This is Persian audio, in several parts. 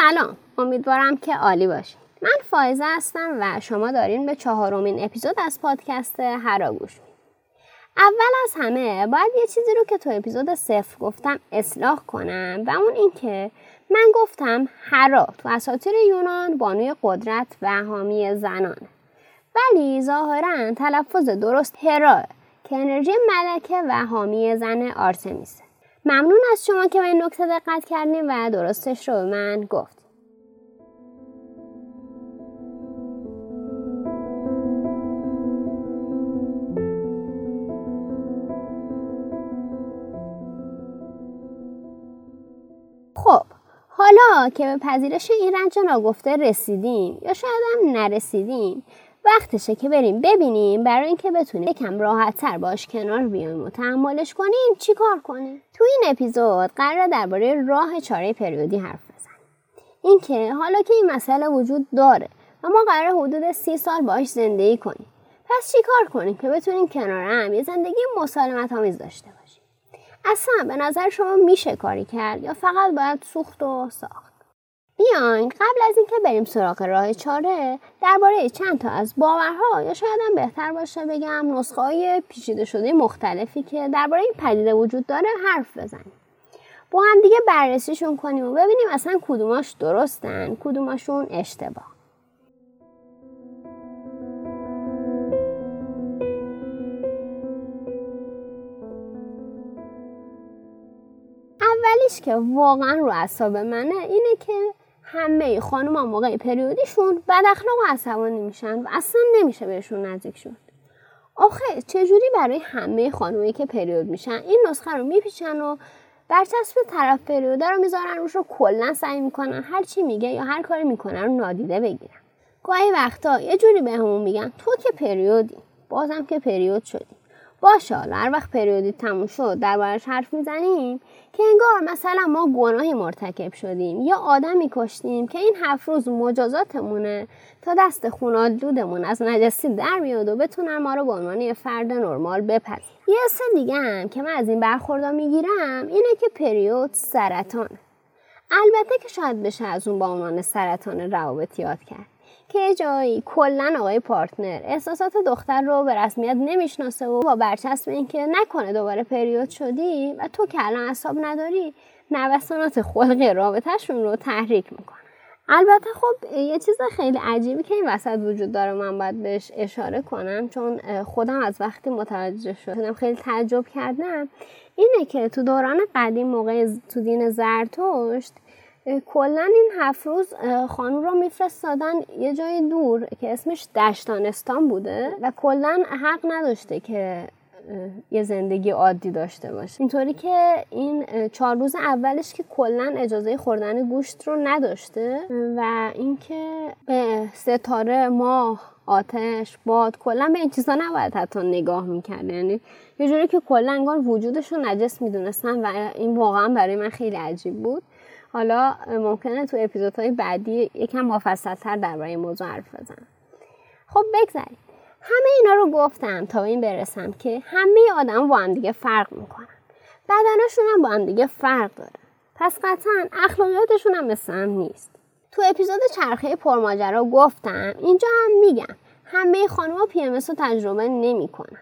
سلام، امیدوارم که عالی باشید. من فائزه هستم و شما دارین به 4مین اپیزود از پادکست هرا گوش میدید. اول از همه باید یه چیزی رو که تو اپیزود 0 گفتم اصلاح کنم و اون این که من گفتم هرا تو اساطیر یونان بانوی قدرت و حامی زنانه، ولی ظاهرا تلفظ درست هرا که انرژی ملکه و حامی زن آرتمیسه. ممنون از شما که به این نکته دقت کردین و درستش رو به من گفت. خب حالا که به پذیرش این رنج ناگفته رسیدیم یا شاید هم نرسیدیم، وقتشه که بریم ببینیم برای اینکه بتونیم یکم راحت‌تر باش کنار بیایم و تحملش کنیم چی کار کنیم. تو این اپیزود قراره درباره راه چاره پریودی حرف بزنیم. اینکه حالا که این مسئله وجود داره و ما قراره حدود 30 سال باش زندگی کنیم، پس چی کار کنیم که بتونیم کنار هم یه زندگی مسالمت‌آمیز داشته باشیم؟ اصلا به نظر شما میشه کاری کرد یا فقط باید سوخت و ساخت؟ بیاین قبل از اینکه بریم سراغ راه چاره درباره چند تا از باورها یا شاید هم بهتر باشه بگم نسخه‌های پیچیده شده مختلفی که درباره این پدیده وجود داره حرف بزنیم. با هم دیگه بررسیشون کنیم و ببینیم اصلا کدوماش درستن، کدوماشون اشتباه. اولیش که واقعا رو اعصاب منه اینه که همه خانوما موقع پریودیشون بد اخلاق و عصبانی میشن و اصلا نمیشه بهشون نزدیک شد. آخه چجوری برای همه خانومایی که پریود میشن این نسخه رو میپیچن و برچسب طرف پریوده رو میذارن روش و کلا سعی میکنن هر چی میگه یا هر کاری میکنن رو نادیده بگیرن. گاهی وقتا یه جوری بهمون میگن تو که پریودی، بازم که پریود شدی. باشه حالا هر وقت پریودی تموم شد دربارش حرف میزنیم که انگار مثلا ما گناهی مرتکب شدیم یا آدمی کشتیم که این 7 روز مجازاتمونه تا دست خون‌آلودمون از نجسی در بیاد و بتونن ما رو به عنوان یه فرد نرمال بپذیرن. یه سه دیگه هم که من از این برخوردا میگیرم اینه که پریود سرطانه. البته که شاید بشه از اون با عنوان سرطان روابط یاد کرد که جایی کلن آقای پارتنر احساسات دختر رو به رسمیت نمیشناسه و با برچسب این که نکنه دوباره پریود شدی و تو که الان اعصاب نداری نوسانات خلقی رابطه‌شون رو تحریک میکنه. البته خب یه چیز خیلی عجیبی که این وسط وجود داره من باید بهش اشاره کنم، چون خودم از وقتی متوجه شدم خیلی تعجب کردم، اینه که تو دوران قدیم موقع تو دین زرتشت کلا این 7 روز خانوم رو میفرستادن یه جای دور که اسمش دشتانستان بوده و کلا حق نداشته که یه زندگی عادی داشته باشه. اینطوری که این 4 روز اولش که کلا اجازه خوردن گوشت رو نداشته و اینکه به ستاره، ماه، آتش، باد، کلا به این چیزا نباید حتی نگاه میکرد. یعنی یه جوری که کلا انگار وجودش رو نجس میدونستن و این واقعا برای من خیلی عجیب بود. حالا ممکنه تو اپیزودهای بعدی یکم مفصل‌تر درباره این موضوع حرف بزنم. خب بگذارید. همه اینا رو گفتم تا به این برسم که همه آدم با هم دیگه فرق میکنن. بدنشون هم با هم دیگه فرق داره. پس قطعاً اخلاقیاتشون هم مثل هم نیست. تو اپیزود چرخه پرماجرا گفتم، اینجا هم میگم همه خانم‌ها PMS رو تجربه نمیکنن.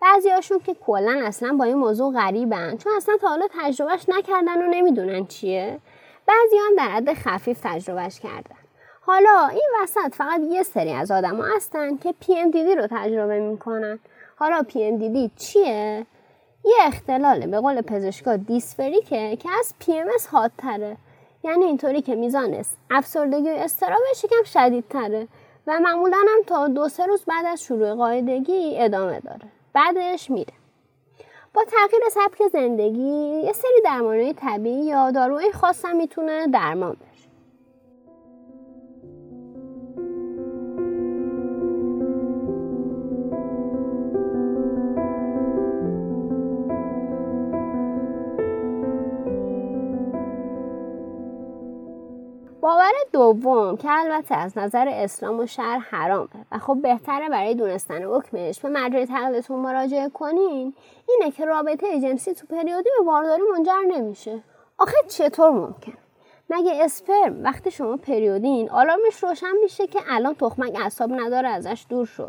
بعضیاشون که کلاً اصلاً با این موضوع غریبن، چون اصلاً تا حالا تجربهش نکردن و نمیدونن چیه. بعضی هم در حد خفیف تجربهش کردن. حالا این وسط فقط یه سری از آدم ها هستن که PMDD رو تجربه میکنن. حالا PMDD چیه؟ یه اختلاله به قول پزشکا دیسفریکه که از PMS حادتره. یعنی اینطوری که میزان افسردگی و استرابش یکم شدیدتره و معمولاً هم تا 2-3 روز بعد از شروع قاعدگی ادامه داره. بعدش میره. با تغییر سبک زندگی یه سری درمانهای طبیعی یا داروهای خاص هم میتونه درمان بشه. باور دوم که البته از نظر اسلام و شرع حرامه و خب بهتره برای دونستن حکمش به مرجع تقلیدتون مراجعه کنین، اینه که رابطه جنسی تو پریودی به بارداری منجر نمیشه. آخه چطور ممکنه؟ مگه اسپرم وقتی شما پریودین آلارمش روشن میشه که الان تخمک اعصاب نداره ازش دور شو؟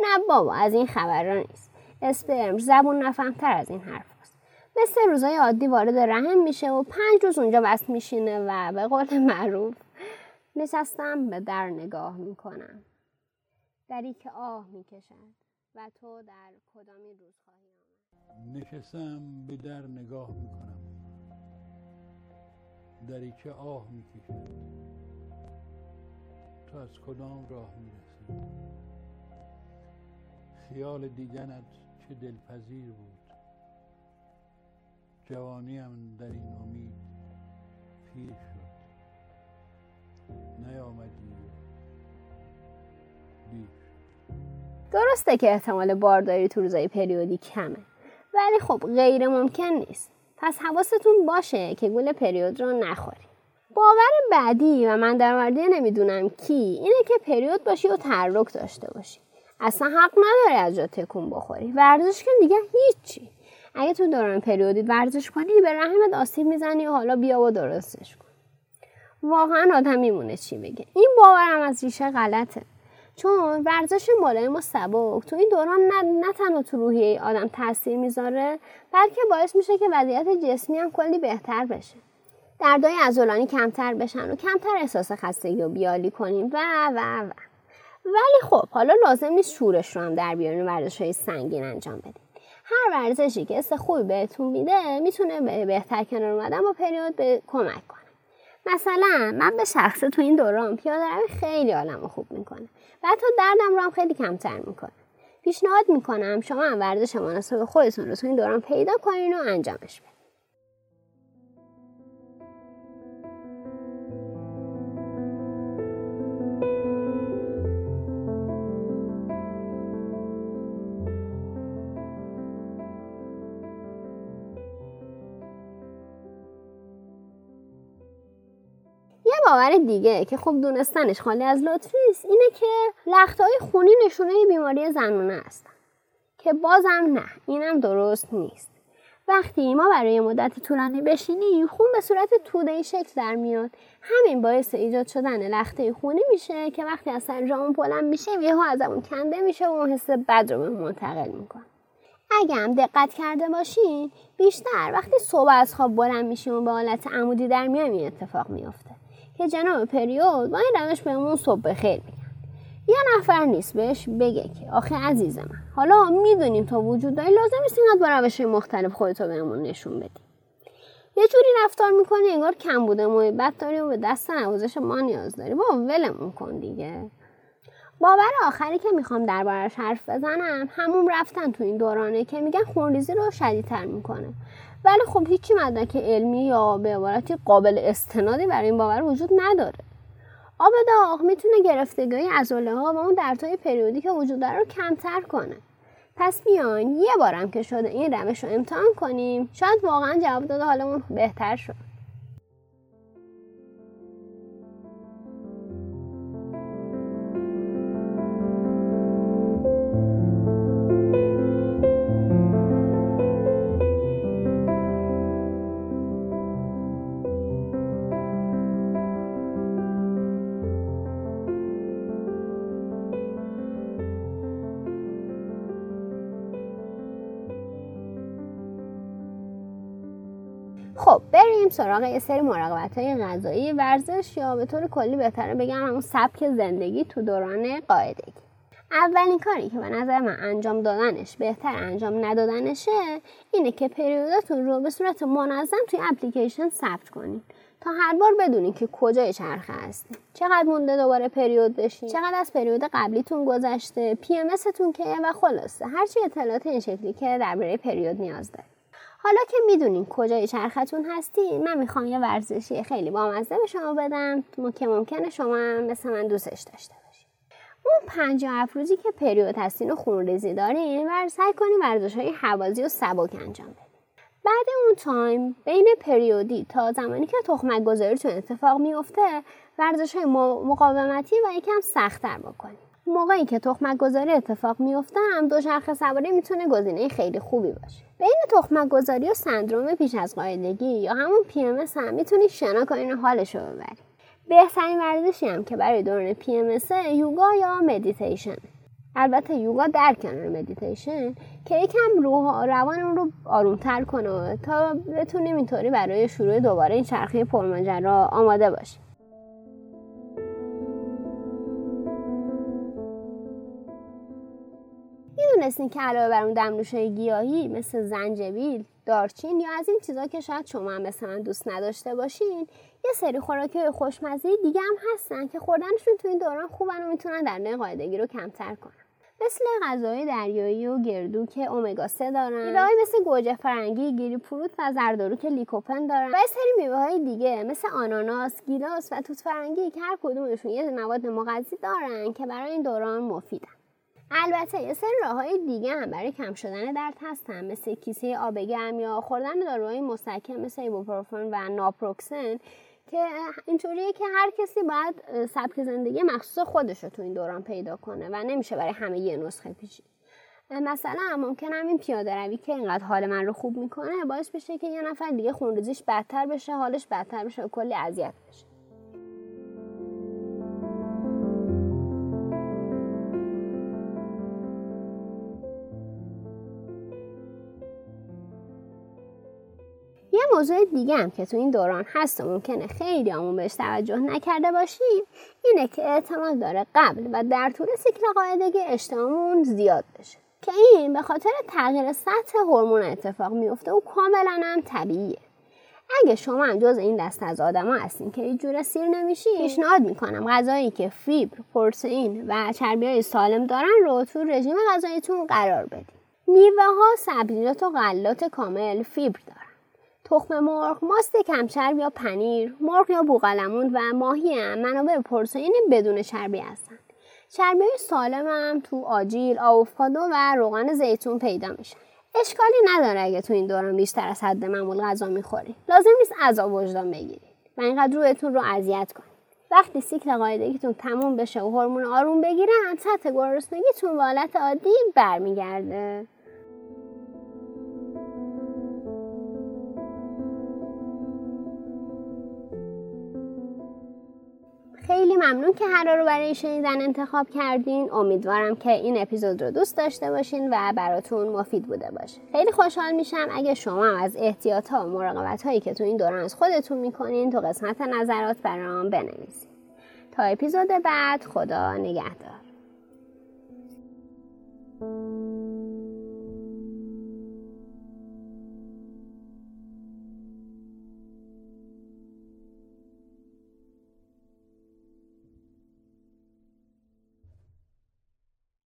نه بابا، از این خبرا نیست. اسپرم زبون نفهمتر از این حرف است. مثل روزای عادی وارد رحم میشه و 5 روز اونجا بست میشینه و به قول معروف نشستم به در نگاه میکنم، دری که آه میکشد و تو در کدامی روز خواهی آمد. نشستم به در نگاه میکنم، دری که آه میکشد. تو از کدام راه میرسی؟ خیال دیدنت چه دلپذیر بود. جوانیم در این امید پیر شد، نیامدی دیر. درسته که احتمال بارداری تو روزای پریودی کمه، ولی خب غیر ممکن نیست. پس حواستون باشه که گول پریود رو نخوری. باور بعدی و من در مورد نمیدونم کی اینه که پریود باشی و تحرک داشته باشی. اصلا حق نداری از جا تکون بخوری. ورزش که دیگه هیچی. اگه تو دوران پریودیت ورزش کنی به رحمت آسیب میزنی و حالا بیا و درستش کن. واقعا آدم میمونه چی بگه. این باورم از ریشه غلطه. چون ورزش ملایم و سبک تو این دوران نه تنها تو روحیه آدم تاثیر میذاره، بلکه باعث میشه که وضعیت جسمی هم کلی بهتر بشه. دردهای عضلانی کمتر بشن و کمتر احساس خستگی و بیالی کنیم و. ولی خب حالا لازم نیست شورش رو هم در بیارین و ورزش‌های سنگین انجام بدین. هر ورزشی که حس خوبی بهتون میده میتونه به بهتر کنار اومدن با پریود به کمک کنه. مثلا من به شخصه تو این دوران پیاده روی خیلی حالمو خوب میکنه و حتی دردم رو هم خیلی کمتر میکنه. پیشنهاد میکنم شما هم ورزش مناسب خودتون رو تو این دوران پیدا کنین و انجامش بدین. باور دیگه که خب دونستنش خالی از لطف نیست اینه که لخته‌های خونی نشونه بیماری زنانه هستن، که بازم نه، اینم درست نیست. وقتی ما برای مدت طولانی بشینیم خون به صورت توده‌ای شکل در میاد. همین باعث ایجاد شدن لخته خونی میشه که وقتی از سر جامون بلند میشیم یهو ازمون کنده میشه و اون حس بد رو بهمون منتقل میکنه. اگه هم دقت کرده باشین بیشتر وقتی صبح از خواب بلند میشیم و به حالت عمودی در میایم این اتفاق میفته که جناب پریود با این روش بهمون صبح بخیر میگن. یه نفر نیست بهش بگه که آخه عزیز من حالا میدونیم تا وجود داری، لازم نیست اینقدر با روش‌های مختلف خودتو بهمون نشون بدی. یه جوری رفتار میکنی انگار کم بوده محبت داری و به دست نوازش ما نیاز داری. با ولمون کن دیگه. باور آخری که میخوام دربارش حرف بزنم همون رفتن تو این دورانه که میگن خونریزی رو شدیدتر میکنه، ولی خب هیچی مدرک علمی یا به عبارتی قابل استنادی برای این باور وجود نداره. آب داغ میتونه گرفتگی عضله ها و اون دردهای پریودی که وجود داره رو کمتر کنه. پس بیاین یه بارم که شده این روش رو امتحان کنیم، شاید واقعا جواب داده حالمون بهتر شد. خب بریم سراغ یه سری مراقبت‌های غذایی، ورزش یا به طور کلی بهتره بگم همون سبک زندگی تو دوران قاعدگی. اولین کاری که به نظر من انجام دادنش بهتر انجام ندادنشه اینه که پریوداتون رو به صورت منظم توی اپلیکیشن ثبت کنید تا هر بار بدونین که کجای چرخه هستین، چقدر مونده دوباره پریود بشین، چقدر از پریود قبلیتون گذشته، پی ام اس تون کیه و خلاصه هرچی اطلاعات این شکلی که درباره پریود نیاز دارید. حالا که میدونین کجای چرختون هستی، من میخوام یه ورزشی خیلی بامزه به شما بدم که ممکنه شما مثل من دوستش داشته باشید. اون 57 روزی که پریود هستین و خونریزی دارین سعی کنین ورزش‌های هوازی و سبک انجام بدین. بعد اون تایم بین پریودی تا زمانی که تخمک گذاریتون اتفاق میفته ورزش‌های مقاومتی و یکم سخت‌تر بکنین. موقعی که تخمک‌گذاری اتفاق میفته هم دوچرخه سواری میتونه گزینه خیلی خوبی باشه. بین تخمک‌گذاری و سندروم پیش از قاعدگی یا همون PMS هم میتونی شنا کنی و حالشو ببری. بهترین ورزشی هم که برای دوران PMS یوگا یا مدیتیشن. البته یوگا در کنار مدیتیشن که یکم روح و روانمون رو آروم‌تر کنه تا بتونیم اینطوری برای شروع دوباره این چرخه پرماجرا آماده باشیم. می‌دونستین که علاوه بر اون دمنوش‌های گیاهی مثل زنجبیل، دارچین یا از این چیزا که شاید شما هم مثل من دوست نداشته باشین، یه سری خوراک‌های خوشمزه دیگه هم هستن که خوردنشون تو این دوران خوبن و میتونن درنه قاعدگی رو کمتر کنن. مثل غذاهای دریایی و گردو که امگا 3 دارن، میوه‌های مثل گوجه فرنگی، گیری پروت و زردآلو که لیکوپن دارن، و سری میوه‌های دیگه مثل آناناس، گیلاس و توت فرنگی که هر کدومشون یه مواد مغذی دارن که برای این دوران مفیدن. البته یه سری راه‌های دیگه هم برای کم شدن درد هستن، مثل کیسه آب گرم یا خوردن داروهای مستحکم مثل ایبوپروفن و ناپروکسن که اینطوریه که هر کسی باید سبک زندگی مخصوص خودش رو تو این دوران پیدا کنه و نمیشه برای همه یه نسخه پیچید. مثلا ممکنه این پیاده روی که اینقدر حال من رو خوب میکنه باعث بشه که یه نفر دیگه خونریزیش بدتر بشه، حالش بدتر بشه و کلی اذیت بشه. موضوع دیگه هم که تو این دوران هست و ممکنه خیلی همون بهش توجه نکرده باشیم اینه که احتمال داره قبل و در طول سیکل قاعدگی اشتهامون زیاد بشه که این به خاطر تغییر سطح هورمون اتفاق میفته و کاملا هم طبیعیه. اگه شما هم جز این دسته از آدما هستین که هیچ جوره سیر نمیشین، پیشنهاد میکنم غذایی که فیبر، پروتئین و چربیای سالم دارن رو تو رژیم غذاییتون قرار بدین. میوه‌ها، سبزیجات و غلات کامل فیبر دارن. تخم مرغ، ماست کم چرب یا پنیر، مرغ یا بوقلمون و ماهی هم منابع پروتئین بدون چربی هستن. چربی سالم هم تو آجیل، آووکادو و روغن زیتون پیدا میشن. اشکالی نداره اگه تو این دوران بیشتر از حد معمول غذا میخوری. لازم نیست عذاب وجدان بگیرید و اینقدر روحتون رو اذیت کنید. وقتی سیکل قاعدگیتون تموم بشه و هورمون آروم بگیرن، سطح گرسنگیتون به حالت عادی برمیگرده. خیلی ممنون که هرا رو برای شنیدن انتخاب کردین. امیدوارم که این اپیزود رو دوست داشته باشین و براتون مفید بوده باشه. خیلی خوشحال میشم اگه شما از احتیاط‌ها و مراقبت‌هایی که تو این دوران از خودتون میکنین تو قسمت نظرات برام بنویسین. تا اپیزود بعد، خدا نگهدار.